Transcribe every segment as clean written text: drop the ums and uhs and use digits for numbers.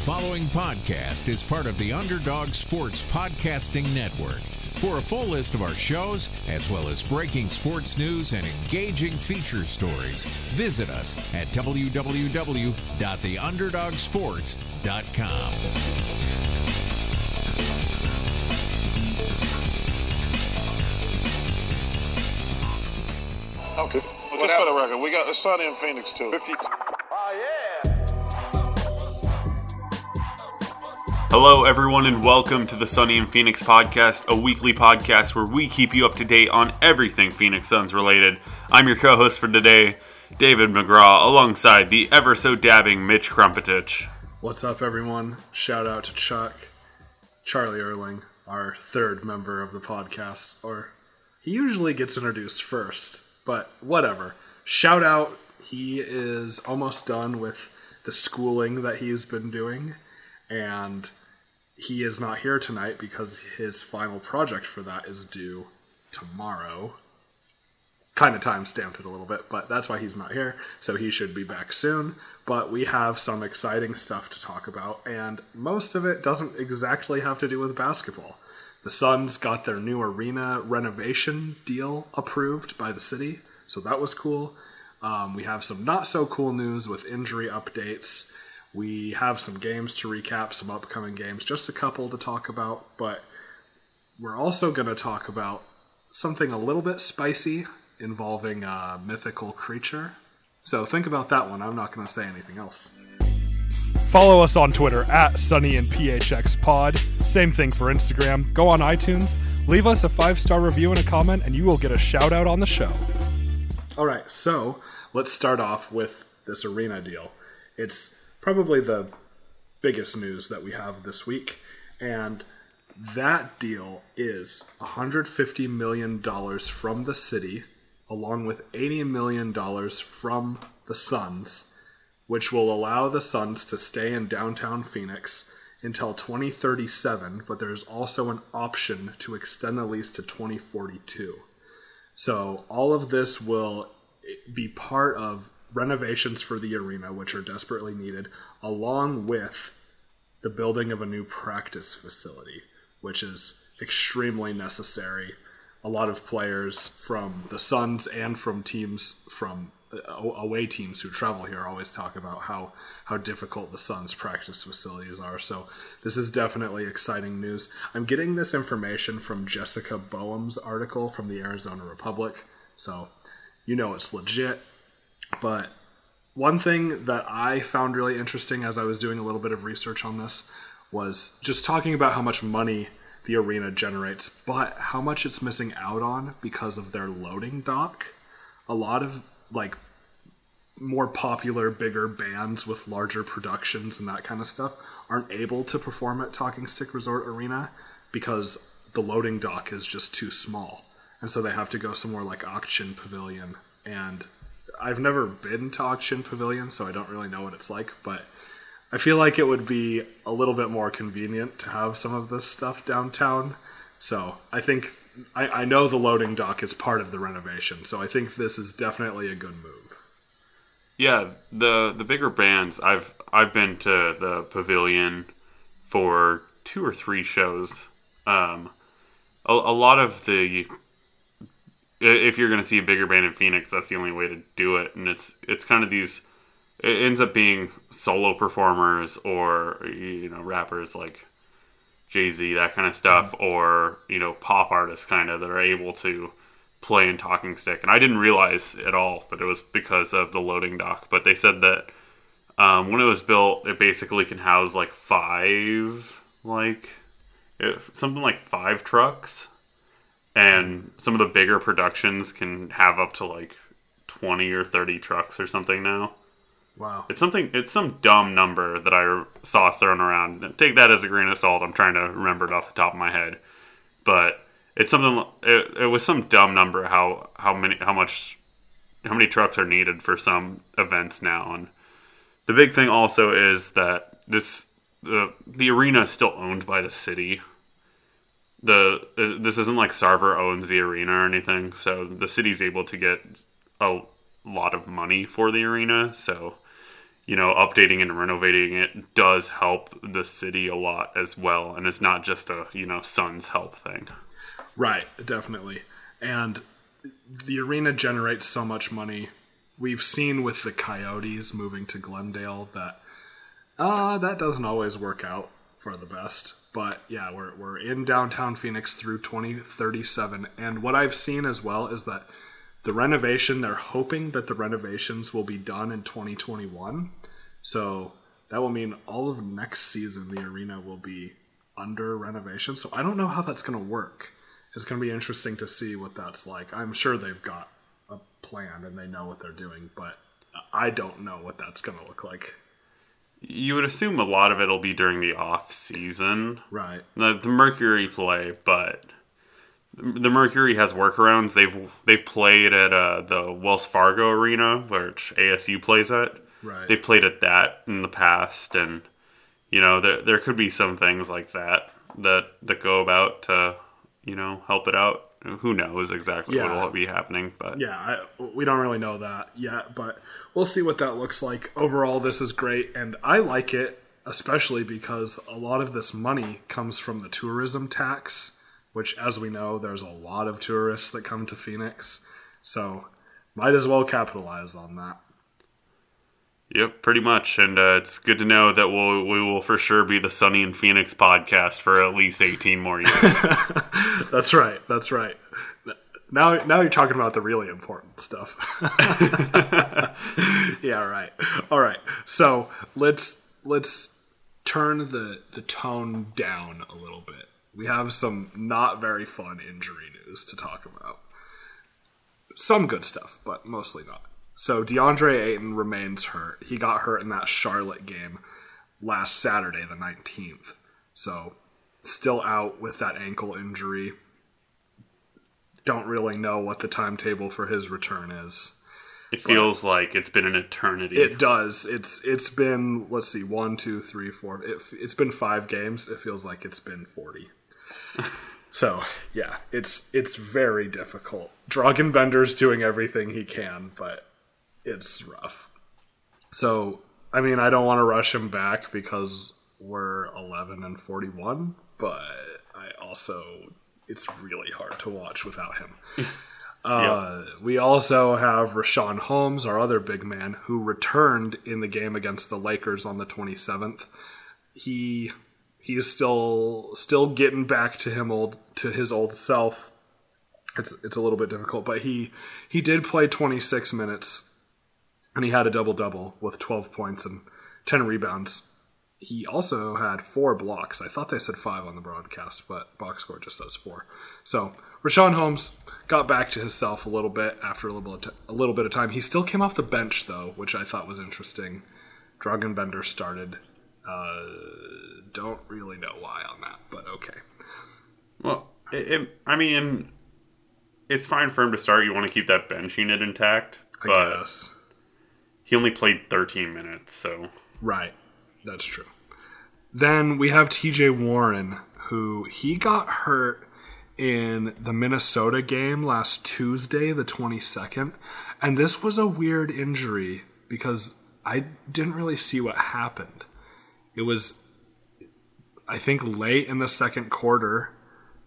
following podcast is part of the Underdog Sports Podcasting Network. For a full list of our shows, as well as breaking sports news and engaging feature stories, visit us at www.theunderdogsports.com. Okay, well, just for the record, we got the Sunny in Phoenix, too. 52. Hello, everyone, and welcome to the Sunny in Phoenix podcast, a weekly podcast where we keep you up to date on everything Phoenix Suns related. I'm your co-host for today, David McGraw, alongside the ever-so-dabbing Mitch Krumpetich. What's up, everyone? Shout out to Chuck, Charlie Erling, our third member of the podcast, or he usually gets introduced first, but whatever. Shout out. He is almost done with the schooling that he's been doing, and he is not here tonight because his final project for that is due tomorrow. Kind of time stamped it a little bit, but that's why he's not here. So he should be back soon. But we have some exciting stuff to talk about, and most of it doesn't exactly have to do with basketball. The Suns got their new arena renovation deal approved by the city, so that was cool. We have some not-so-cool news with injury updates. We have some games to recap, some upcoming games, just a couple to talk about, but we're also going to talk about something a little bit spicy involving a mythical creature. So think about that one. I'm not going to say anything else. Follow us on Twitter at Sunny and PHX Pod. Same thing for Instagram. Go on iTunes, leave us a 5-star review and a comment, and you will get a shout out on the show. All right, so let's start off with this arena deal. It's probably the biggest news that we have this week. And that deal is $150 million from the city, along with $80 million from the Suns, which will allow the Suns to stay in downtown Phoenix until 2037, but there's also an option to extend the lease to 2042. So all of this will be part of renovations for the arena, which are desperately needed, along with the building of a new practice facility, which is extremely necessary. A lot of players from the Suns and from teams, from away teams who travel here, always talk about how difficult the Suns practice facilities are. So this is definitely exciting news. I'm getting this information from Jessica Boehm's article from the Arizona Republic, so you know it's legit. But one thing that I found really interesting as I was doing a little bit of research on this was just talking about how much money the arena generates, but how much it's missing out on because of their loading dock. A lot of more popular, bigger bands with larger productions and that kind of stuff aren't able to perform at Talking Stick Resort Arena because the loading dock is just too small. And so they have to go somewhere like Ak-Chin Pavilion, and I've never been to Ak-Chin Pavilion, so I don't really know what it's like, but I feel like it would be a little bit more convenient to have some of this stuff downtown. So I think, I know the loading dock is part of the renovation, so I think this is definitely a good move. Yeah, the bigger bands, I've been to the Pavilion for 2 or 3 shows. A lot of the... If you're going to see a bigger band in Phoenix, that's the only way to do it. And it's kind of these... It ends up being solo performers or, rappers like Jay-Z, that kind of stuff. Mm-hmm. Or, pop artists kind of that are able to play in Talking Stick. And I didn't realize at all that it was because of the loading dock. But they said that when it was built, it basically can house 5 trucks. And some of the bigger productions can have up to 20 or 30 trucks or something now. Wow. It's some dumb number that I saw thrown around. Take that as a grain of salt. I'm trying to remember it off the top of my head. But it's something, it was some dumb number how many trucks are needed for some events now. And the big thing also is that the arena is still owned by the city. This isn't like Sarver owns the arena or anything, so the city's able to get a lot of money for the arena. So you know, updating and renovating it does help the city a lot as well. And it's not just a, you know, Suns help thing. Right, definitely. And the arena generates so much money. We've seen with the Coyotes moving to Glendale that that doesn't always work out for the best. But yeah, we're in downtown Phoenix through 2037. And what I've seen as well is that the renovation, they're hoping that the renovations will be done in 2021. So that will mean all of next season the arena will be under renovation. So I don't know how that's going to work. It's going to be interesting to see what that's like. I'm sure they've got a plan and they know what they're doing, but I don't know what that's going to look like. You would assume a lot of it will be during the off-season. Right. The Mercury play, but the Mercury has workarounds. They've played at the Wells Fargo Arena, which ASU plays at. Right. They've played at that in the past, and, you know, there could be some things like that go about to, you know, help it out. Who knows exactly what will be happening. But we don't really know that yet, but we'll see what that looks like. Overall, this is great, and I like it, especially because a lot of this money comes from the tourism tax, which, as we know, there's a lot of tourists that come to Phoenix, so might as well capitalize on that. Yep, pretty much, and it's good to know that we will for sure be the Sunny in Phoenix podcast for at least 18 more years. That's right. Now you're talking about the really important stuff. Yeah, right. All right, so let's turn the tone down a little bit. We have some not very fun injury news to talk about. Some good stuff, but mostly not. So DeAndre Ayton remains hurt. He got hurt in that Charlotte game last Saturday, the 19th. So still out with that ankle injury. Don't really know what the timetable for his return is. It feels like it's been an eternity. It does. It's been, let's see, 1, 2, 3, 4. It's been 5 games. It feels like it's been 40. So, yeah, it's very difficult. Dragan Bender's doing everything he can, but it's rough. So, I mean, I don't want to rush him back because we're 11 and 41, but I also, it's really hard to watch without him. We also have Richaun Holmes, our other big man, who returned in the game against the Lakers on the 27th. He's still getting back to his old self. It's a little bit difficult, but he did play 26 minutes. And he had a double-double with 12 points and 10 rebounds. He also had 4 blocks. I thought they said 5 on the broadcast, but box score just says 4. So Richaun Holmes got back to himself a little bit after a little bit of time. He still came off the bench, though, which I thought was interesting. Dragan Bender started. Don't really know why on that, but okay. Well, it's fine for him to start. You want to keep that bench unit intact. I guess. He only played 13 minutes, so... Right. That's true. Then we have TJ Warren, who he got hurt in the Minnesota game last Tuesday, the 22nd. And this was a weird injury because I didn't really see what happened. It was, I think, late in the second quarter,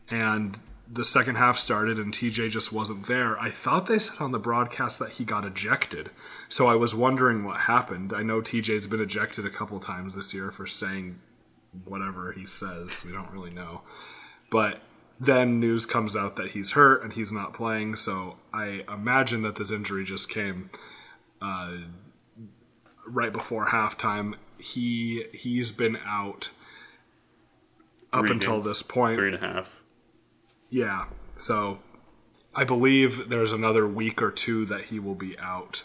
and the second half started and TJ just wasn't there. I thought they said on the broadcast that he got ejected, so I was wondering what happened. I know TJ's been ejected a couple times this year for saying whatever he says. We don't really know. But then news comes out that he's hurt and he's not playing, so I imagine that this injury just came right before halftime. He's been out up until this point. 3.5. Yeah, so I believe there's another week or two that he will be out.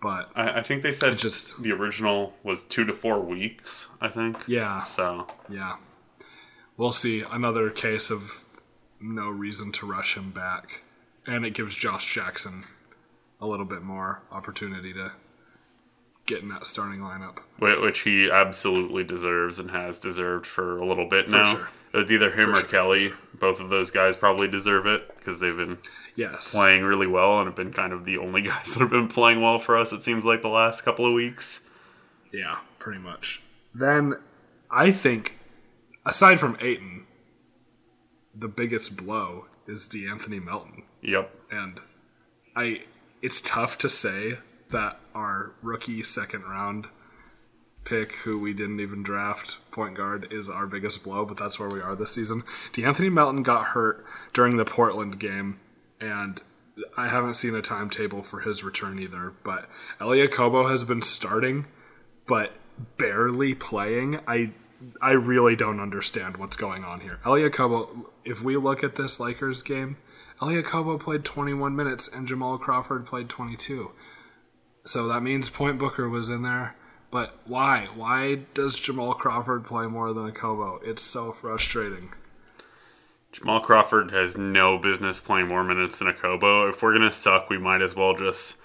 But I think they said just the original was 2 to 4 weeks, I think. Yeah. So yeah. We'll see. Another case of no reason to rush him back. And it gives Josh Jackson a little bit more opportunity to get in that starting lineup. Which he absolutely deserves and has deserved for a little bit now. For sure. It was either him or Kelly. Both of those guys probably deserve it because they've been playing really well and have been kind of the only guys that have been playing well for us, it seems like, the last couple of weeks. Yeah, pretty much. Then I think, aside from Ayton, the biggest blow is DeAnthony Melton. Yep. And it's tough to say that our rookie second round pick, who we didn't even draft, point guard, is our biggest blow, but that's where we are this season. DeAnthony Melton got hurt during the Portland game, and I haven't seen a timetable for his return either, but Elia Kobo has been starting, but barely playing. I really don't understand what's going on here. Elia Kobo, if we look at this Lakers game, Elia Kobo played 21 minutes and Jamal Crawford played 22. So that means Point Booker was in there. But why? Why does Jamal Crawford play more than a Kobo? It's so frustrating. Jamal Crawford has no business playing more minutes than a Kobo. If we're going to suck, we might as well just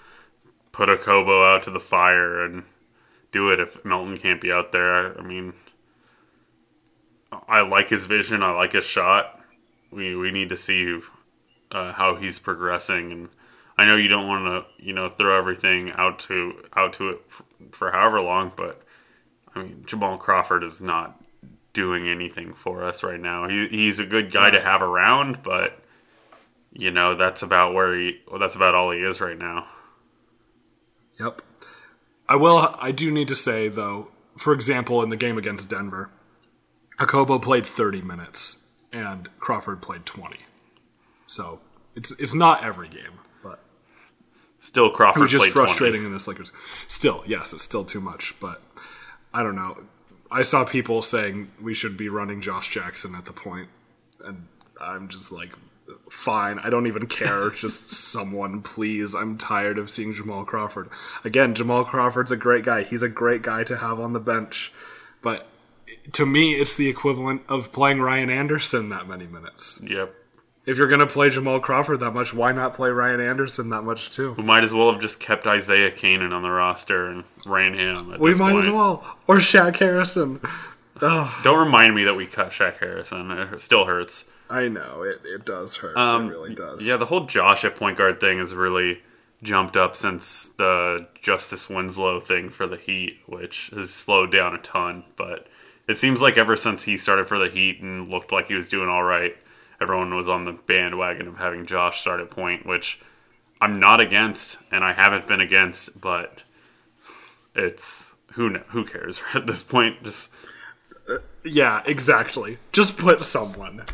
put a Kobo out to the fire and do it if Melton can't be out there. I mean, I like his vision. I like his shot. We need to see how he's progressing. And I know you don't want to, throw everything out to it for however long, but I mean, Jamal Crawford is not doing anything for us right now. He's a good guy to have around, but that's about that's about all he is right now. Yep. I do need to say though, for example, in the game against Denver, Jacobo played 30 minutes and Crawford played 20. So it's not every game, but still Crawford played 20. It was just frustrating in this Lakers. Still, yes, it's still too much, but I don't know. I saw people saying we should be running Josh Jackson at the point, and I'm just like, fine, I don't even care. Just someone, please. I'm tired of seeing Jamal Crawford. Again, Jamal Crawford's a great guy. He's a great guy to have on the bench, but to me, it's the equivalent of playing Ryan Anderson that many minutes. Yep. If you're going to play Jamal Crawford that much, why not play Ryan Anderson that much too? We might as well have just kept Isaiah Kanan on the roster and ran him at this point. We might as well. Or Shaq Harrison. Oh. Don't remind me that we cut Shaq Harrison. It still hurts. I know. It does hurt. It really does. Yeah, the whole Josh at point guard thing has really jumped up since the Justice Winslow thing for the Heat, which has slowed down a ton. But it seems like ever since he started for the Heat and looked like he was doing all right, everyone was on the bandwagon of having Josh start at point, which I'm not against, and I haven't been against, but it's who cares at this point? Just yeah, exactly. Just put someone.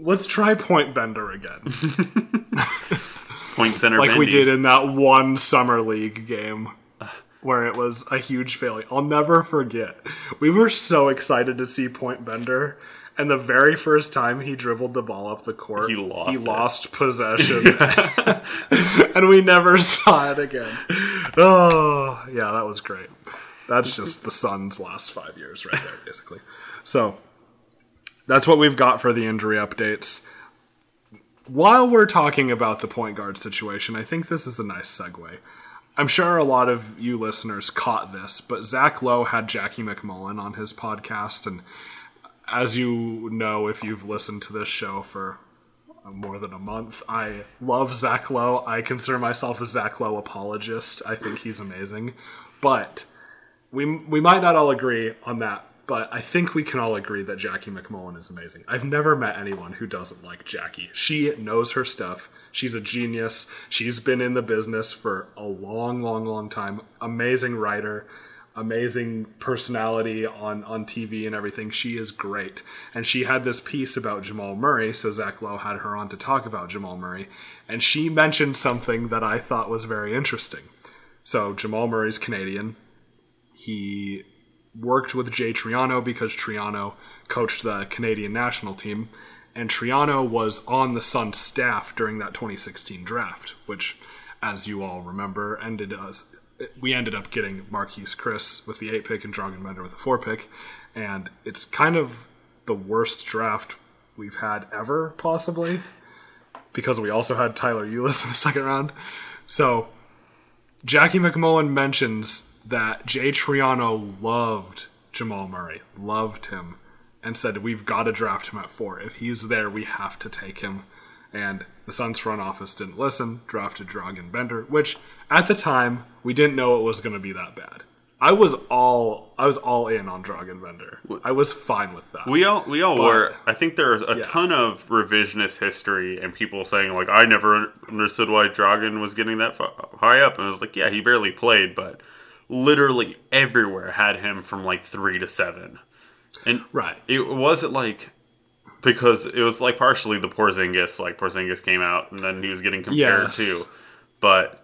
Let's try Point Bender again. Point center, like Bendy. We did in that one summer league game where it was a huge failure. I'll never forget. We were so excited to see Point Bender. And the very first time he dribbled the ball up the court, he lost possession. And we never saw it again. Oh, yeah, that was great. That's just the Suns' last 5 years right there, basically. So that's what we've got for the injury updates. While we're talking about the point guard situation, I think this is a nice segue. I'm sure a lot of you listeners caught this, but Zach Lowe had Jackie McMullen on his podcast, and as you know, if you've listened to this show for more than a month, I love Zach Lowe. I consider myself a Zach Lowe apologist. I think he's amazing. But we might not all agree on that, but I think we can all agree that Jackie McMullen is amazing. I've never met anyone who doesn't like Jackie. She knows her stuff. She's a genius. She's been in the business for a long, long, long time. Amazing writer. Amazing personality on TV and everything. She is great. And she had this piece about Jamal Murray, so Zach Lowe had her on to talk about Jamal Murray. And she mentioned something that I thought was very interesting. So Jamal Murray's Canadian. He worked with Jay Triano because Triano coached the Canadian national team. And Triano was on the Suns staff during that 2016 draft, which, as you all remember, we ended up getting Marquise Chris with the 8 pick and Dragan Bender with the 4 pick. And it's kind of the worst draft we've had ever, possibly, because we also had Tyler Ulis in the second round. So Jackie McMullen mentions that Jay Triano loved Jamal Murray, loved him, and said, we've got to draft him at 4. If he's there, we have to take him. And the Suns front office didn't listen, drafted Dragan Bender, which at the time we didn't know it was going to be that bad. I was all in on Dragan Bender. I was fine with that. We all were. I think there's a ton of revisionist history and people saying, like, I never understood why Dragan was getting that high up. And I was like, yeah, he barely played, but literally everywhere had him from, like, 3 to 7. And right. It wasn't, like, because it was, like, partially the Porzingis. Like, Porzingis came out, and then he was getting compared to. But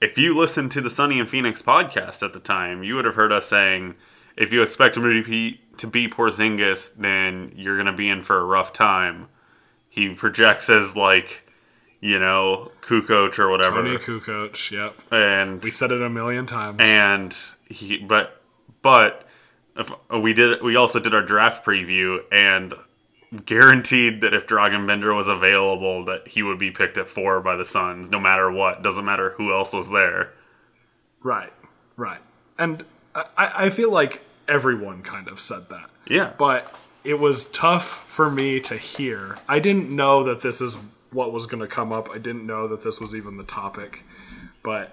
if you listened to the Sunny in Phoenix podcast at the time, you would have heard us saying, if you expect him to be Porzingis, then you're going to be in for a rough time. He projects as, like, you know, Kukoc or whatever. Tony Kukoc, yep. And we said it a million times. And he, but we also did our draft preview and guaranteed that if Dragan Bender was available, that he would be picked at 4 by the Suns, no matter what. Doesn't matter who else was there. Right. And I feel like everyone kind of said that. Yeah. But it was tough for me to hear. I didn't know that this is what was going to come up. I didn't know that this was even the topic. But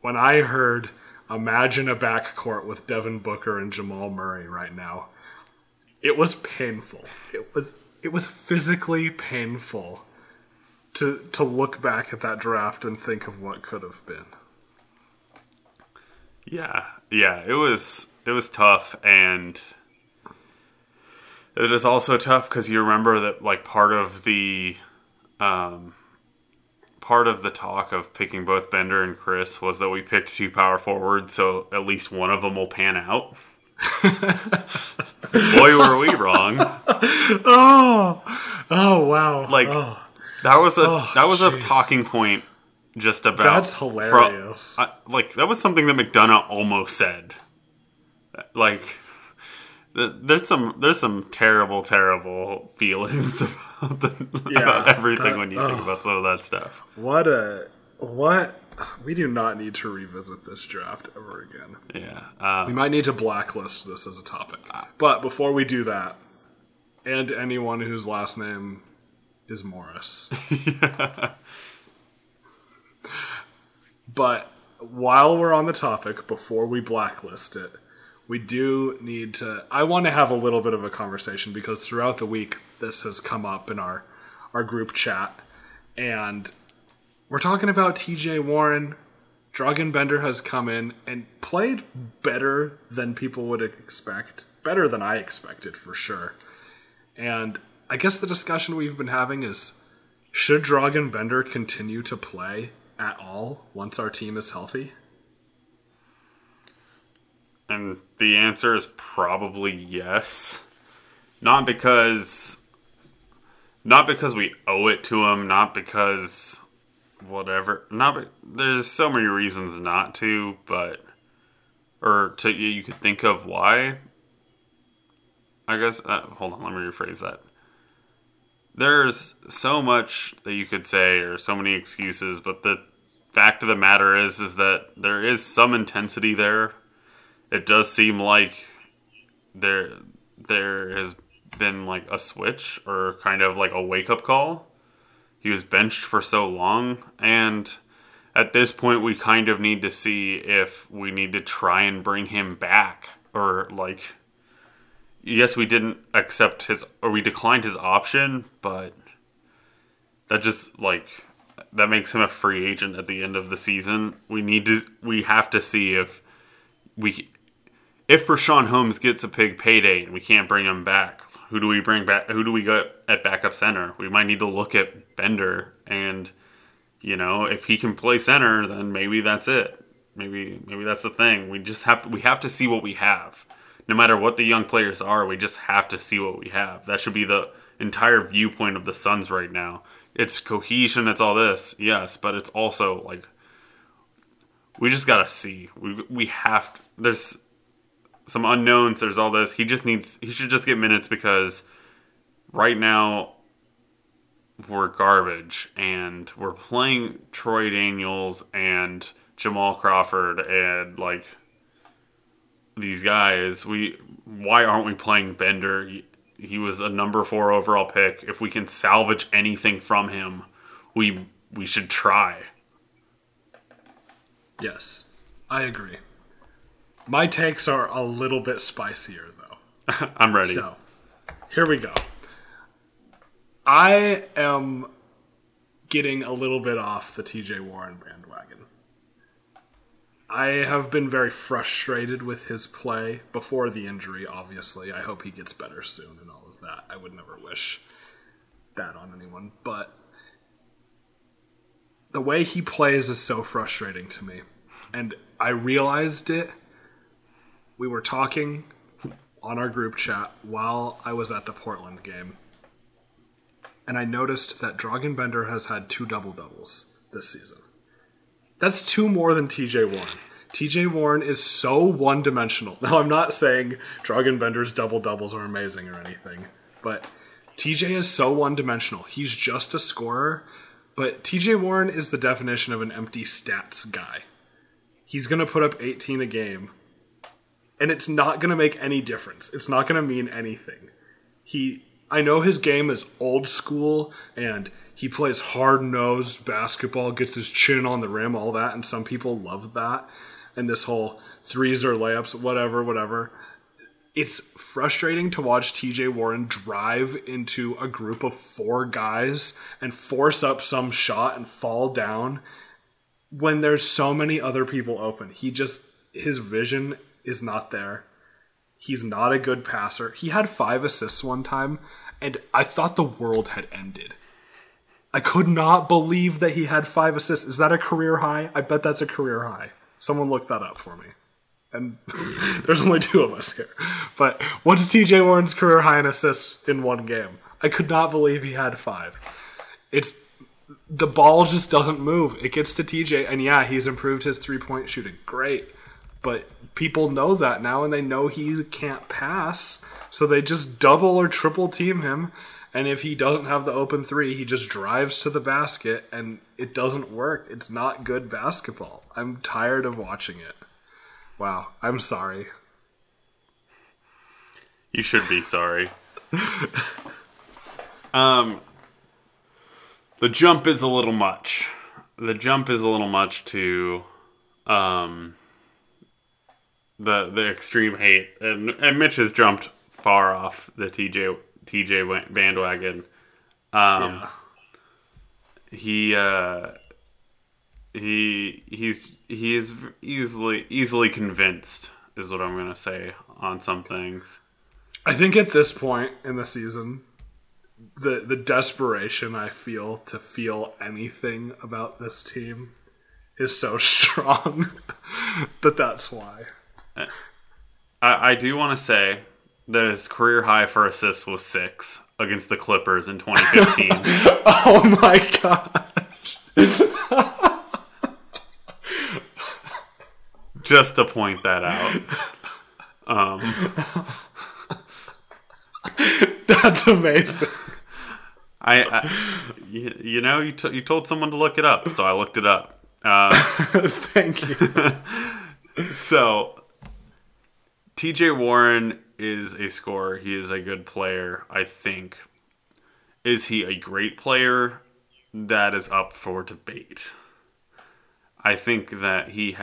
when I heard, imagine a backcourt with Devin Booker and Jamal Murray right now, it was painful. It was physically painful to look back at that draft and think of what could have been. Yeah, it was tough, and it is also tough because you remember that, like, part of the talk of picking both Bender and Chris was that we picked 2 power forwards, so at least one of them will pan out. Boy, were we wrong. Oh wow. Like, that was a talking point just about. That's hilarious. That was something that McDonough almost said. Like, there's some terrible feelings about everything when you think about some of that stuff. We do not need to revisit this draft ever again. Yeah. We might need to blacklist this as a topic. But before we do that, and anyone whose last name is Morris. Yeah. But while we're on the topic, before we blacklist it, we do need to... I want to have a little bit of a conversation because throughout the week, this has come up in our group chat. And... we're talking about TJ Warren. Dragan Bender has come in and played better than people would expect. Better than I expected, for sure. And I guess the discussion we've been having is, should Dragan Bender continue to play at all once our team is healthy? And the answer is probably yes. Not because we owe it to him, not because... whatever. Not, there's so many reasons not to, but you could think of why. I guess. Hold on, let me rephrase that. There's so much that you could say, or so many excuses, but the fact of the matter is that there is some intensity there. It does seem like there has been, like, a switch or kind of like a wake up call. He was benched for so long, and at this point we kind of need to see if we need to try and bring him back, or, like, yes, we didn't accept his, or we declined his option, but that just, like, that makes him a free agent at the end of the season. We have to see if Richaun Holmes gets a big payday and we can't bring him back. Who do we bring back? Who do we get at backup center? We might need to look at Bender, and, you know, if he can play center, then maybe that's it. Maybe that's the thing. We have to see what we have. No matter what the young players are, we just have to see what we have. That should be the entire viewpoint of the Suns right now. It's cohesion. It's all this, yes, but it's also, like, we just gotta see. There's some unknowns, there's all this. He should just get minutes because right now we're garbage and we're playing Troy Daniels and Jamal Crawford and, like, these guys. Why aren't we playing Bender? He was a number 4 overall pick. If we can salvage anything from him, we should try. Yes, I agree. My takes are a little bit spicier, though. I'm ready. So, here we go. I am getting a little bit off the TJ Warren bandwagon. I have been very frustrated with his play before the injury, obviously. I hope he gets better soon and all of that. I would never wish that on anyone. But the way he plays is so frustrating to me. And I realized it. We were talking on our group chat while I was at the Portland game. And I noticed that Dragan Bender has had 2 double-doubles this season. That's 2 more than TJ Warren. TJ Warren is so one-dimensional. Now, I'm not saying Dragan Bender's double-doubles are amazing or anything, but TJ is so one-dimensional. He's just a scorer, but TJ Warren is the definition of an empty stats guy. He's going to put up 18 a game, and it's not going to make any difference. It's not going to mean anything. I know his game is old school, and he plays hard-nosed basketball, gets his chin on the rim, all that, and some people love that. And this whole threes or layups, whatever. It's frustrating to watch TJ Warren drive into a group of 4 guys and force up some shot and fall down when there's so many other people open. His vision is not there. He's not a good passer. He had 5 assists one time, and I thought the world had ended. I could not believe that he had 5 assists. Is that a career high? I bet that's a career high. Someone look that up for me. And there's only 2 of us here. But what's TJ Warren's career high in assists in one game? I could not believe he had 5. The ball just doesn't move. It gets to TJ, and yeah, he's improved his three-point shooting. Great. But people know that now, and they know he can't pass, so they just double or triple team him, and if he doesn't have the open 3, he just drives to the basket, and it doesn't work. It's not good basketball. I'm tired of watching it. Wow, I'm sorry. You should be sorry. The jump is a little much. The jump is a little much to... The extreme hate. And Mitch has jumped far off the TJ bandwagon. Yeah. He is easily convinced is what I'm gonna say on some things. I think at this point in the season, the desperation I feel to feel anything about this team is so strong that that's why. I do want to say that his career high for assists was 6 against the Clippers in 2015. Oh my gosh. Just to point that out. That's amazing. You told someone to look it up, so I looked it up. Thank you. So... TJ Warren is a scorer. He is a good player, I think. Is he a great player? That is up for debate. I think that he's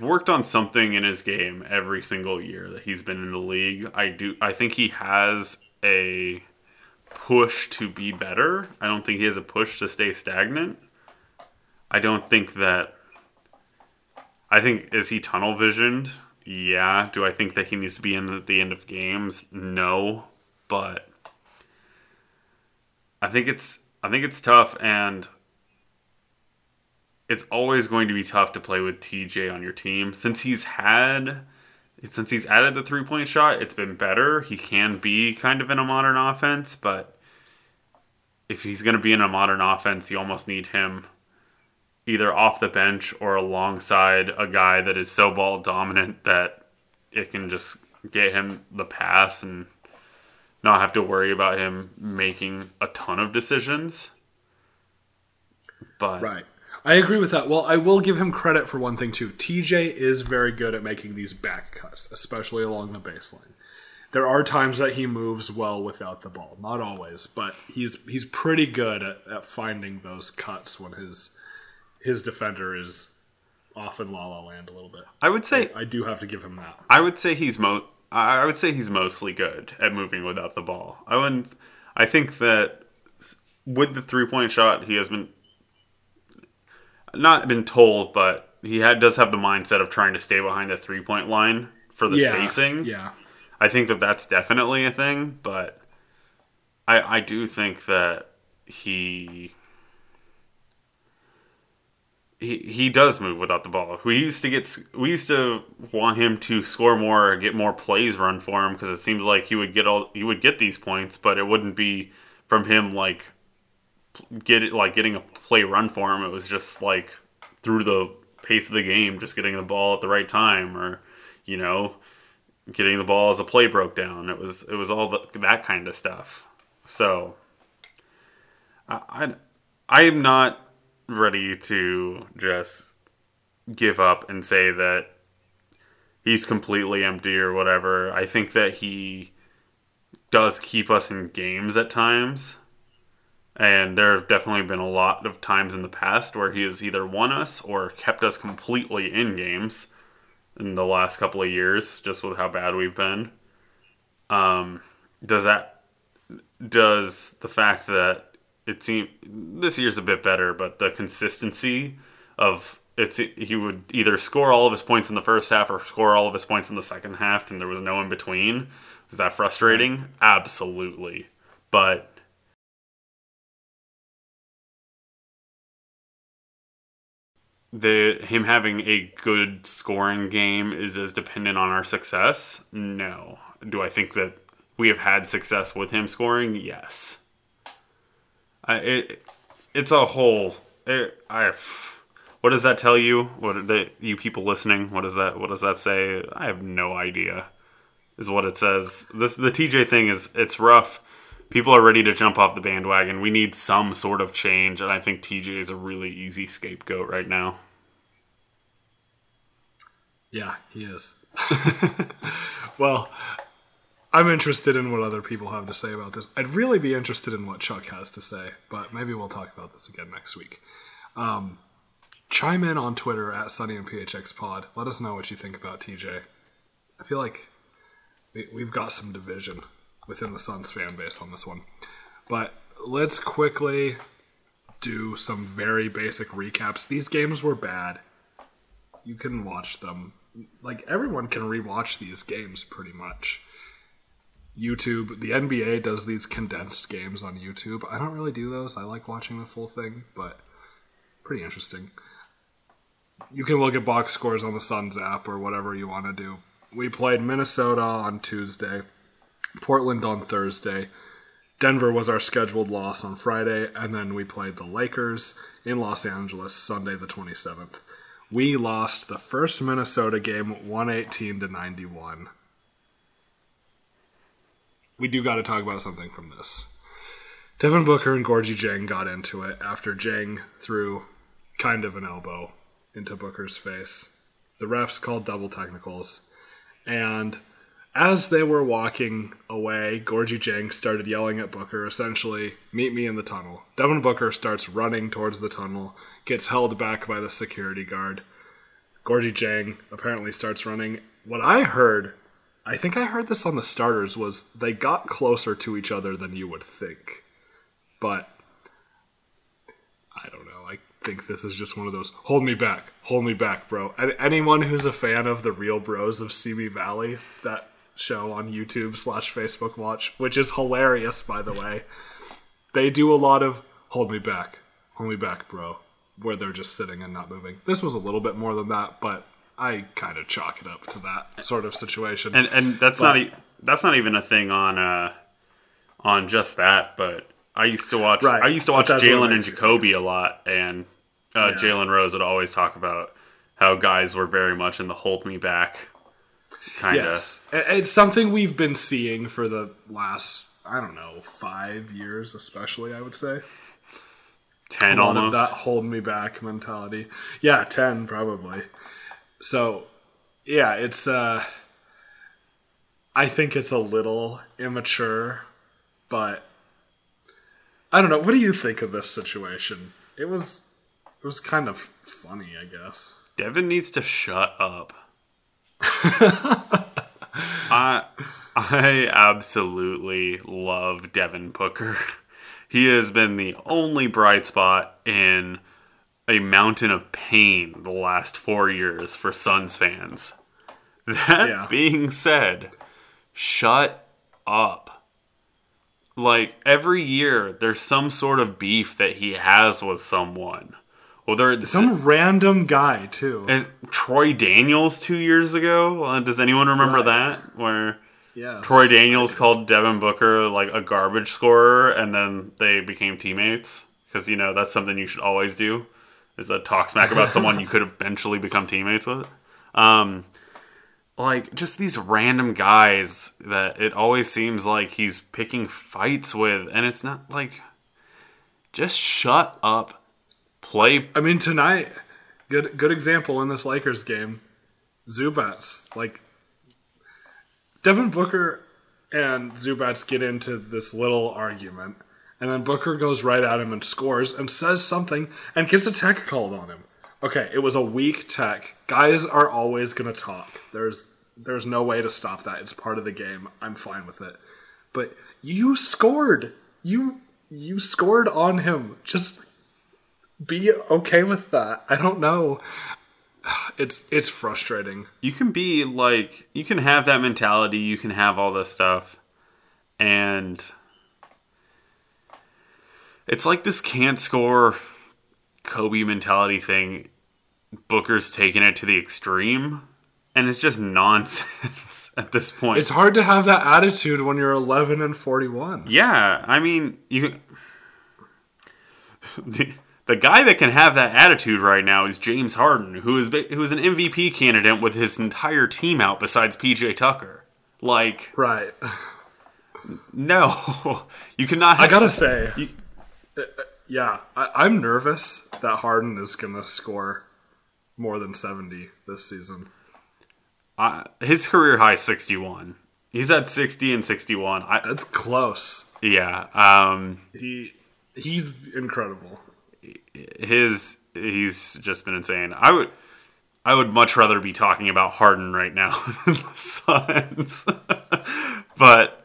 worked on something in his game every single year that he's been in the league. I think he has a push to be better. I don't think he has a push to stay stagnant. Is he tunnel visioned? Yeah. Do I think that he needs to be in at the end of games? No. But I think it's tough, and it's always going to be tough to play with TJ on your team. Since he's added the three-point shot, it's been better. He can be kind of in a modern offense, but if he's going to be in a modern offense, you almost need him either off the bench or alongside a guy that is so ball dominant that it can just get him the pass and not have to worry about him making a ton of decisions. But right. I agree with that. Well, I will give him credit for one thing, too. TJ is very good at making these back cuts, especially along the baseline. There are times that he moves well without the ball. Not always, but he's pretty good at finding those cuts when his defender is off in La La Land a little bit. I would say I do have to give him that. I would say he's mostly good at moving without the ball. I think that with the 3-point shot, he has been not been told, but he does have the mindset of trying to stay behind the 3-point line for the spacing. Yeah, I think that that's definitely a thing, but I do think that he does move without the ball. We used to want him to score more, or get more plays run for him, because it seemed like he would get these points, but it wouldn't be from him getting a play run for him. It was just like through the pace of the game, just getting the ball at the right time, or getting the ball as a play broke down. It was all that kind of stuff. So I am not ready to just give up and say that he's completely empty or whatever. I think that he does keep us in games at times. And there have definitely been a lot of times in the past where he has either won us or kept us completely in games in the last couple of years, just with how bad we've been. Does the fact that it seems this year's a bit better, but the consistency of he would either score all of his points in the first half or score all of his points in the second half, and there was no in between. Is that frustrating? Absolutely. But him having a good scoring game is as dependent on our success? No. Do I think that we have had success with him scoring? Yes. It's a whole. What does that tell you? You people listening? What does that say? I have no idea. Is what it says. The TJ thing it's rough. People are ready to jump off the bandwagon. We need some sort of change, and I think TJ is a really easy scapegoat right now. Yeah, he is. Well, I'm interested in what other people have to say about this. I'd really be interested in what Chuck has to say, but maybe we'll talk about this again next week. Chime in on Twitter at Sunny and PHX Pod. Let us know what you think about TJ. I feel like we've got some division within the Suns fan base on this one. But let's quickly do some very basic recaps. These games were bad. You can watch them. Like, everyone can rewatch these games pretty much. YouTube, the NBA does these condensed games on YouTube. I don't really do those. I like watching the full thing, but pretty interesting. You can look at box scores on the Suns app or whatever you want to do. We played Minnesota on Tuesday. Portland on Thursday. Denver was our scheduled loss on Friday, and then we played the Lakers in Los Angeles Sunday the 27th. We lost the first Minnesota game 118-91. We do got to talk about something from this. Devin Booker and Gorgui Dieng got into it after Dieng threw kind of an elbow into Booker's face. The refs called double technicals, and as they were walking away, Gorgui Dieng started yelling at Booker, essentially, "Meet me in the tunnel." Devin Booker starts running towards the tunnel, gets held back by the security guard. Gorgui Dieng apparently starts running. What I heard, I think I heard this on the starters, was they got closer to each other than you would think. But I don't know. I think this is just one of those, hold me back, bro. And anyone who's a fan of the Real Bros of Simi Valley, that show on YouTube/Facebook Watch, which is hilarious, by the way. They do a lot of hold me back, bro, where they're just sitting and not moving. This was a little bit more than that, but I kind of chalk it up to that sort of situation. And that's not even a thing on just that. But I used to watch Jalen and Jacoby a lot, and Jalen Rose would always talk about how guys were very much in the hold me back. Kinda. Yes, it's something we've been seeing for the last, 5 years especially, I would say. 10 almost. A lot of that hold me back mentality. Yeah, 10 probably. So, yeah, it's, I think it's a little immature, but I don't know. What do you think of this situation? It was kind of funny, I guess. Devin needs to shut up. I absolutely love Devin Booker. He has been the only bright spot in a mountain of pain the last 4 years for Suns fans. That being said, shut up. Like, every year, there's some sort of beef that he has with someone. Well, there's some random guy, too. And Troy Daniels 2 years ago. Does anyone remember that? Where Troy Daniels called Devin Booker like a garbage scorer, and then they became teammates. Because, you know, that's something you should always do, is a talk smack about someone you could eventually become teammates with. Like, just these random guys that it always seems like he's picking fights with. And it's not like, just shut up, play. I mean, tonight, good example in this Lakers game, Zubats. Like, Devin Booker and Zubats get into this little argument. And then Booker goes right at him and scores and says something and gets a tech called on him. Okay, it was a weak tech. Guys are always going to talk. There's no way to stop that. It's part of the game. I'm fine with it. But you scored. You scored on him. Just be okay with that. I don't know. It's frustrating. You can be like, you can have that mentality. You can have all this stuff. And it's like this can't score Kobe mentality thing. Booker's taking it to the extreme, and it's just nonsense at this point. It's hard to have that attitude when you're 11-41. Yeah, I mean, the guy that can have that attitude right now is James Harden, who is an MVP candidate with his entire team out besides PJ Tucker. Like, right? No, you cannot. I gotta say, yeah, I'm nervous that Harden is gonna score more than 70 this season. His career high is 61. He's at 60 and 61. That's close. Yeah. He's incredible. He's just been insane. I would much rather be talking about Harden right now than the Suns. But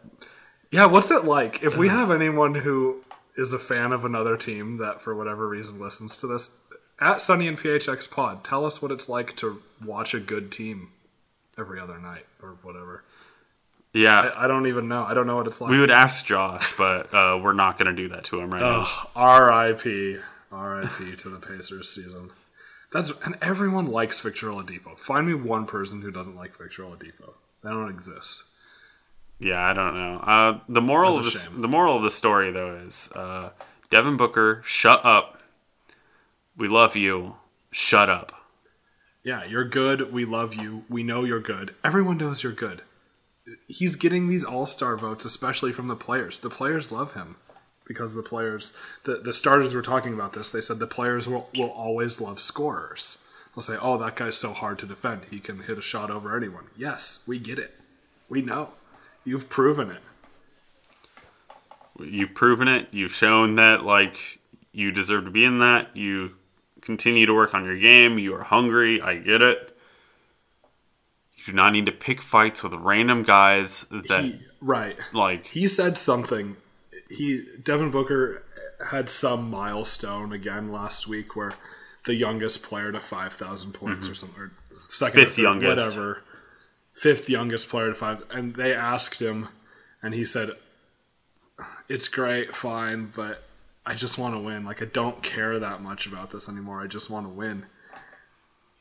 yeah, what's it like if we have anyone who is a fan of another team that for whatever reason listens to this? At Sunny and PHX Pod, tell us what it's like to watch a good team every other night or whatever. Yeah. I don't even know. I don't know what it's like. We would ask Josh, but we're not going to do that to him right now. R.I.P. R.I.P. to the Pacers season. And everyone likes Victor Oladipo. Find me one person who doesn't like Victor Oladipo. They don't exist. Yeah, I don't know. The moral of the story, though, is Devin Booker, shut up. We love you. Shut up. Yeah, you're good. We love you. We know you're good. Everyone knows you're good. He's getting these all-star votes, especially from the players. The players love him because the players, the starters were talking about this. They said the players will always love scorers. They'll say, oh, that guy's so hard to defend. He can hit a shot over anyone. Yes, we get it. We know. You've proven it. You've proven it. You've shown that, like, you deserve to be in that. You continue to work on your game. You are hungry. I get it. You do not need to pick fights with random guys. He said something. Devin Booker had some milestone again last week where the youngest player to 5,000 points or something, or second, fifth youngest, whatever, fifth youngest player to 5. And they asked him, and he said, "It's great, fine, but I just want to win. Like, I don't care that much about this anymore. I just want to win."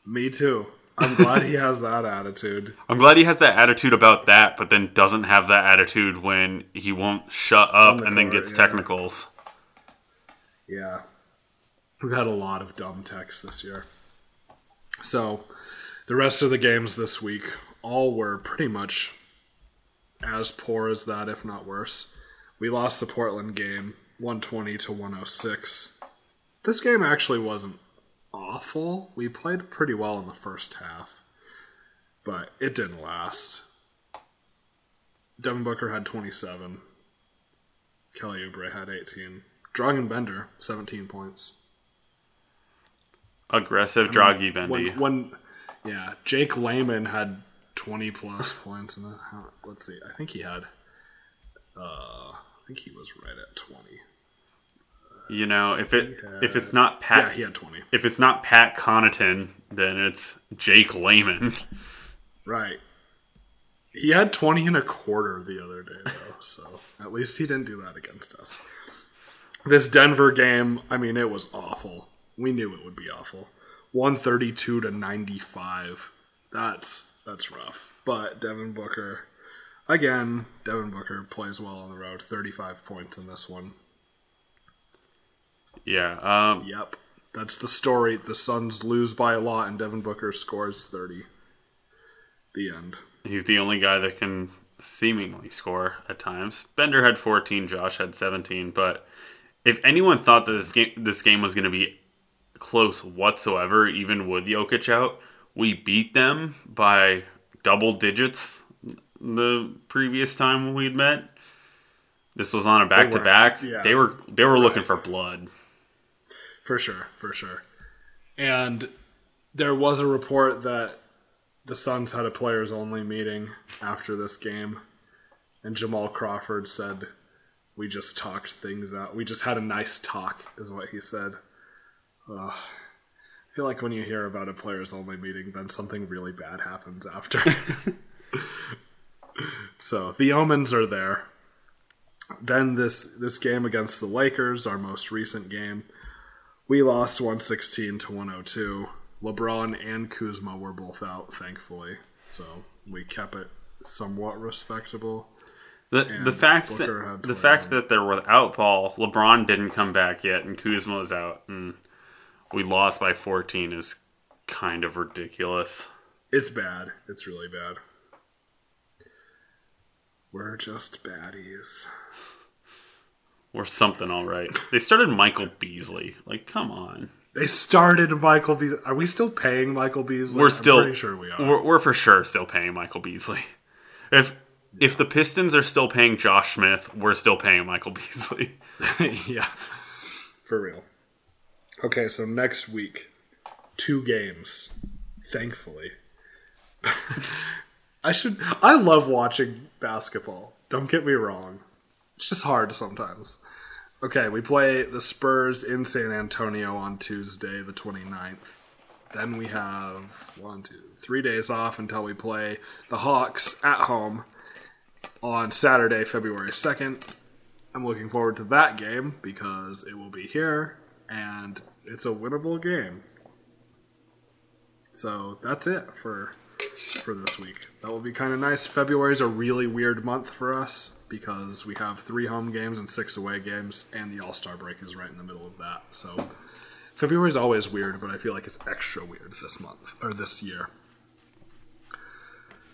Me too. I'm glad he has that attitude. I'm glad he has that attitude about that, but then doesn't have that attitude when he won't shut up and then gets technicals. Yeah. We've had a lot of dumb techs this year. So, the rest of the games this week all were pretty much as poor as that, if not worse. We lost the Portland game, 120-106. This game actually wasn't awful. We played pretty well in the first half, but it didn't last. Devin Booker had 27. Kelly Oubre had 18. Dragan Bender, 17 points. aggressive Dragan Bender. Yeah, Jake Layman had 20 plus points in the. Let's see. I think he had. I think he was right at 20. You know, he had 20. If it's not Pat Connaughton, then it's Jake Layman. Right. He had 20 and a quarter the other day, though, so at least he didn't do that against us. This Denver game, I mean, it was awful. We knew it would be awful. 132 to 95. That's rough. But Devin Booker plays well on the road. 35 points in this one. Yeah. Yep. That's the story. The Suns lose by a lot, and Devin Booker scores 30. The end. He's the only guy that can seemingly score at times. Bender had 14, Josh had 17, but if anyone thought that this game was going to be close whatsoever, even with Jokic out, we beat them by double digits the previous time when we'd met. This was on a back-to-back. They were looking for blood. For sure. And there was a report that the Suns had a players-only meeting after this game, and Jamal Crawford said, "We just talked things out. We just had a nice talk," is what he said. I feel like when you hear about a players-only meeting, then something really bad happens after. So the omens are there. Then this game against the Lakers, our most recent game, we lost 116 to 102. LeBron and Kuzma were both out, thankfully, so we kept it somewhat respectable. The fact that they're without Paul, LeBron didn't come back yet, and Kuzma was out, and we lost by 14 is kind of ridiculous. It's bad. It's really bad. We're just baddies. We're something, all right. They started Michael Beasley. Like, come on. They started Michael Beasley. Are we still paying Michael Beasley? I'm pretty sure we are. We're for sure still paying Michael Beasley. If the Pistons are still paying Josh Smith, we're still paying Michael Beasley. Yeah. For real. Okay, so next week, 2 games. Thankfully. I love watching basketball. Don't get me wrong. It's just hard sometimes. Okay, we play the Spurs in San Antonio on Tuesday, the 29th. Then we have 3 days off until we play the Hawks at home on Saturday, February 2nd. I'm looking forward to that game because it will be here, and it's a winnable game. So that's it for this week. That will be kind of nice. February's a really weird month for us, because we have 3 home games and 6 away games, and the All-Star break is right in the middle of that. So February is always weird, but I feel like it's extra weird this month, or this year.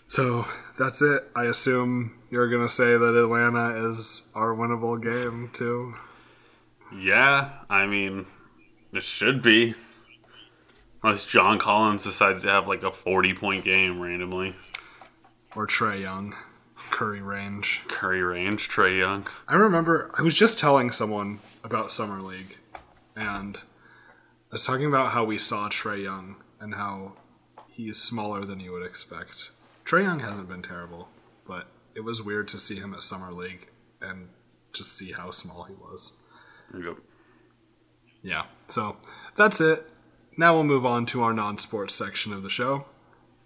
So that's it. I assume you're going to say that Atlanta is our winnable game, too? Yeah, I mean, it should be. Unless John Collins decides to have, like, a 40-point game randomly. Or Trae Young. Curry range, Trae Young. I remember I was just telling someone about Summer League, and I was talking about how we saw Trae Young and how he's smaller than you would expect. Trae Young hasn't been terrible, but it was weird to see him at Summer League and just see how small he was. Yep. Yeah, so that's it. Now we'll move on to our non-sports section of the show,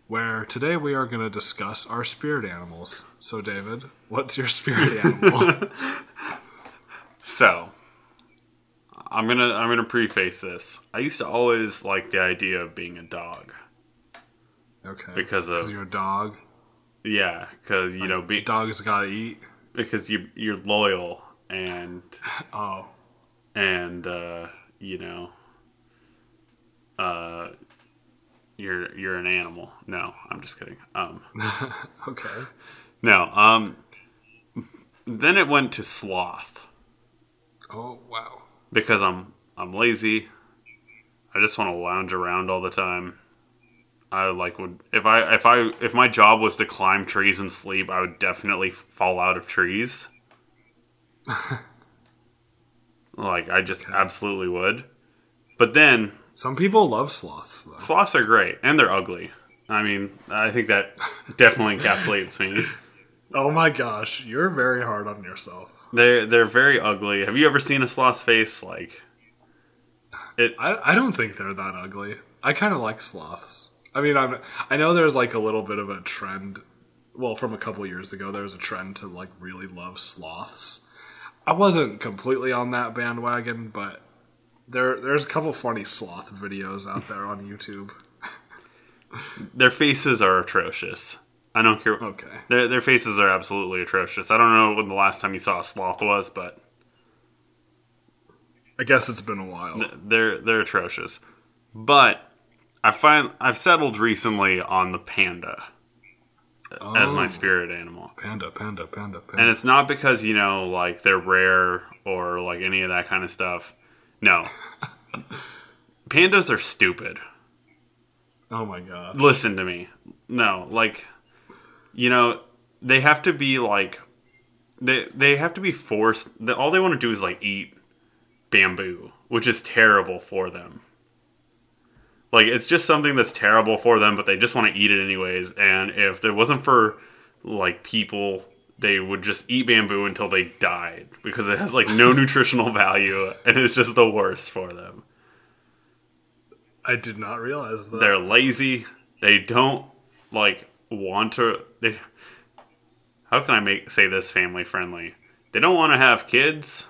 where today we are going to discuss our spirit animals. So, David, what's your spirit animal? So, I'm gonna preface this. I used to always like the idea of being a dog. Okay. Because you're a dog? Yeah, because, you know... Dogs gotta eat? Because you're loyal, and... Oh. And, you know... You're an animal. No, I'm just kidding. Okay. No. Then it went to sloth. Oh wow. Because I'm lazy. I just want to lounge around all the time. I like would if my job was to climb trees and sleep, I would definitely fall out of trees. Like I just absolutely would. But then Some people love sloths, though. Sloths are great, and they're ugly. I mean, I think that definitely encapsulates me. Oh my gosh, you're very hard on yourself. They're very ugly. Have you ever seen a sloth's face? Like, it? I don't think they're that ugly. I kind of like sloths. I mean, I know there's like a little bit of a trend. Well, from a couple years ago, there was a trend to like really love sloths. I wasn't completely on that bandwagon, but there's a couple funny sloth videos out there on YouTube. Their faces are atrocious. I don't care. Okay. Their faces are absolutely atrocious. I don't know when the last time you saw a sloth was, but I guess it's been a while. They're atrocious. But I've settled recently on the panda as my spirit animal. Panda. And it's not because, you know, like they're rare or like any of that kind of stuff. No. Pandas are stupid. Oh my god. Listen to me. No, like, you know, they have to be like, they have to be forced. All they want to do is like eat bamboo, which is terrible for them. Like, it's just something that's terrible for them, but they just want to eat it anyways. And if it wasn't for like people, they would just eat bamboo until they died because it has like no nutritional value and it's just the worst for them. I did not realize that. They're lazy. They don't like want to. How can I say this family friendly? They don't want to have kids,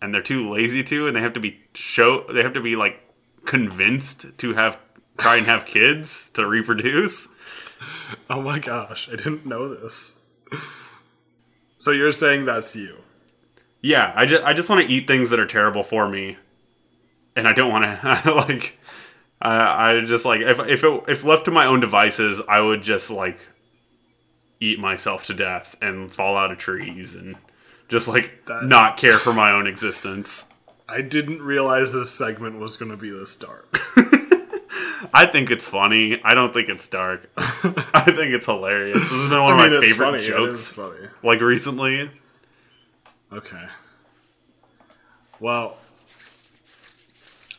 and they're too lazy to, and they have to be They have to be like convinced to try and have kids to reproduce. Oh my gosh, I didn't know this. So you're saying that's you? Yeah, I just want to eat things that are terrible for me, and I don't want to like. I just like if left to my own devices, I would just like eat myself to death and fall out of trees and just like not care for my own existence. I didn't realize this segment was going to be this dark. I think it's funny. I don't think it's dark. I think it's hilarious. This has been one of my favorite jokes. It is funny. Like recently. Okay. Well.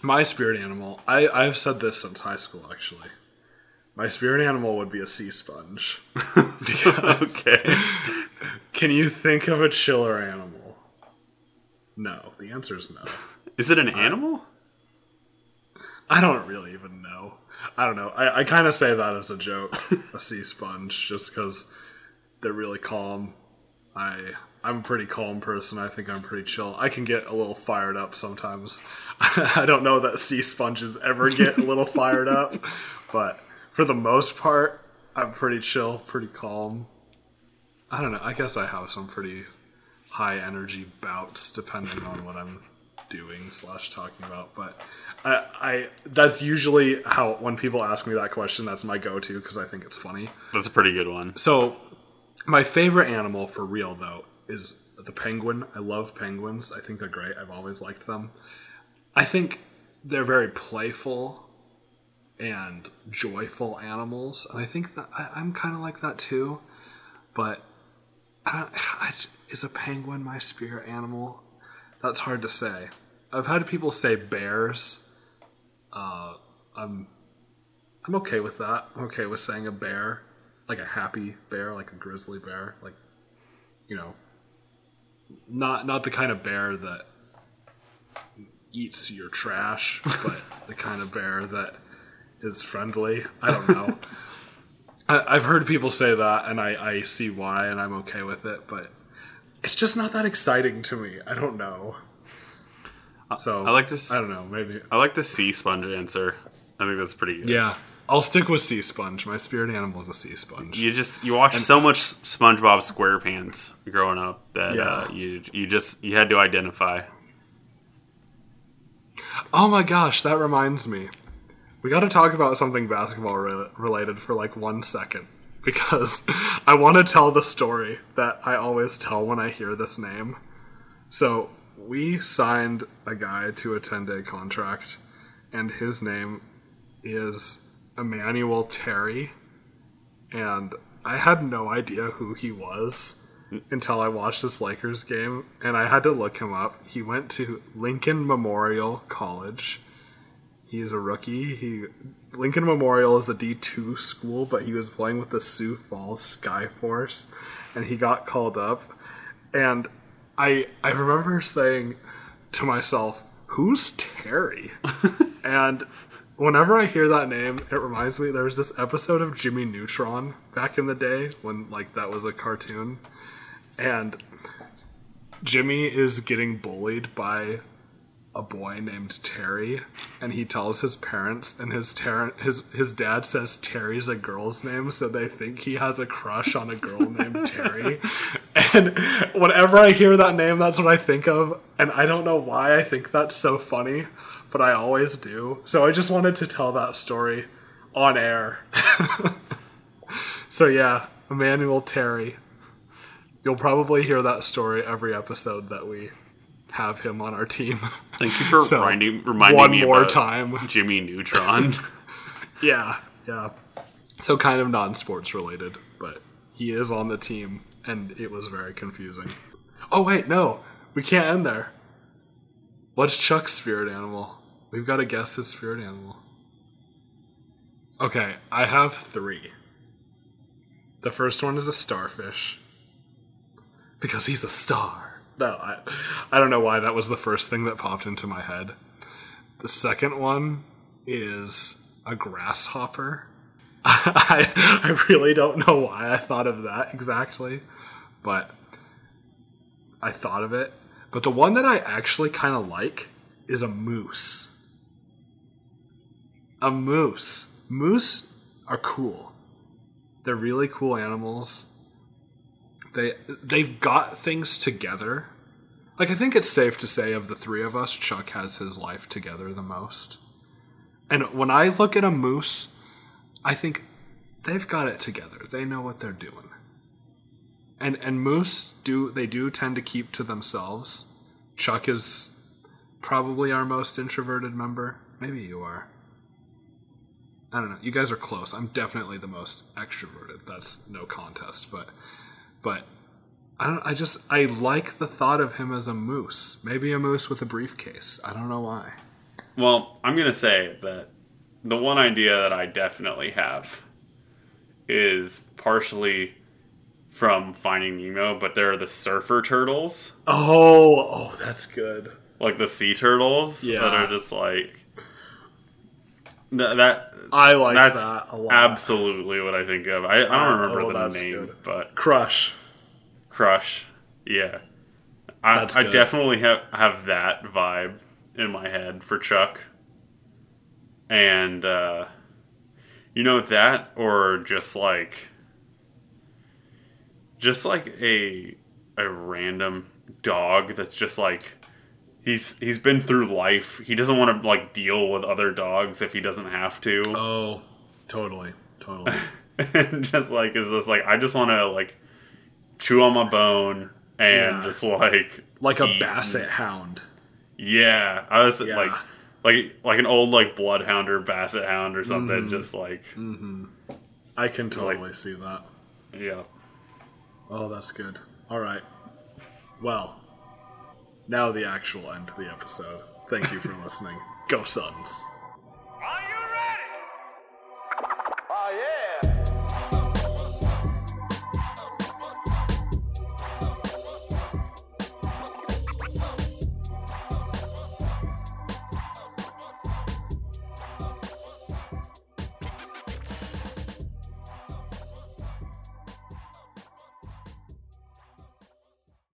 My spirit animal, I've said this since high school, actually. My spirit animal would be a sea sponge. Because okay. Can you think of a chiller animal? No. The answer is no. Is it an animal? I don't really even know. I don't know. I kind of say that as a joke, a sea sponge, just because they're really calm. I'm a pretty calm person. I think I'm pretty chill. I can get a little fired up sometimes. I don't know that sea sponges ever get a little fired up, but for the most part, I'm pretty chill, pretty calm. I don't know. I guess I have some pretty high energy bouts depending on what I'm doing / talking about, but I that's usually how when people ask me that question, that's my go-to because I think it's funny. That's a pretty good one. So my favorite animal for real, though, is the penguin. I love penguins. I think they're great. I've always liked them. I think they're very playful and joyful animals, and I think that I'm kind of like that too. But is a penguin my spirit animal? That's hard to say. I've had people say bears. I'm okay with that. I'm okay with saying a bear, like a happy bear, like a grizzly bear, like. You know, not the kind of bear that eats your trash, but the kind of bear that is friendly. I don't know. I've heard people say that, and I see why, and I'm okay with it, but it's just not that exciting to me. I don't know. So I like this. I don't know. Maybe I like the sea sponge answer. I think that's pretty good. Yeah. I'll stick with sea sponge. My spirit animal is a sea sponge. You watched so much SpongeBob SquarePants growing up that you had to identify. Oh my gosh, that reminds me. We got to talk about something basketball related for like 1 second because I want to tell the story that I always tell when I hear this name. So we signed a guy to a 10-day contract, and his name is Emmanuel Terry, and I had no idea who he was until I watched this Lakers game, and I had to look him up. He went to Lincoln Memorial College. He is a rookie. Lincoln Memorial is a D2 school, but he was playing with the Sioux Falls Skyforce, and he got called up. And I remember saying to myself, who's Terry? And whenever I hear that name, it reminds me, there was this episode of Jimmy Neutron back in the day when, like, that was a cartoon. And Jimmy is getting bullied by a boy named Terry, and he tells his parents, and his dad says Terry's a girl's name, so they think he has a crush on a girl named Terry. And whenever I hear that name, that's what I think of, and I don't know why I think that's so funny, but I always do. So I just wanted to tell that story on air. So yeah, Emmanuel Terry. You'll probably hear that story every episode that we have him on our team. Thank you for reminding me about time. Jimmy Neutron. Yeah. So kind of non-sports related, but he is on the team, and it was very confusing. Oh wait, no. We can't end there. What's Chuck's spirit animal? We've got to guess his spirit animal. Okay, I have three. The first one is a starfish. Because he's a star. No, I don't know why that was the first thing that popped into my head. The second one is a grasshopper. I really don't know why I thought of that exactly, but I thought of it. But the one that I actually kind of like is a moose. A moose. Moose are cool. They're really cool animals. They've got things together. Like, I think it's safe to say of the three of us, Chuck has his life together the most. And when I look at a moose, I think they've got it together. They know what they're doing. And moose, they do tend to keep to themselves. Chuck is probably our most introverted member. Maybe you are. I don't know. You guys are close. I'm definitely the most extroverted. That's no contest, But I like the thought of him as a moose. Maybe a moose with a briefcase. I don't know why. Well, I'm going to say that the one idea that I definitely have is partially from Finding Nemo, but there are the surfer turtles. Oh, that's good. Like the sea turtles that are just like... That's a lot. Absolutely what I think of. I don't remember the name, good. But Crush. Yeah, I definitely have that vibe in my head for Chuck, and that, or just like a random dog that's just like. He's been through life. He doesn't want to, like, deal with other dogs if he doesn't have to. Oh, totally. And just, like, is this, like, I just want to, like, chew on my bone and just, like... Like a basset hound. Yeah. I was, like an old, like, bloodhound or basset hound or something, just, like... Mm-hmm. I can totally see that. Yeah. Oh, that's good. All right. Well... Now the actual end to the episode. Thank you for listening. Go Suns!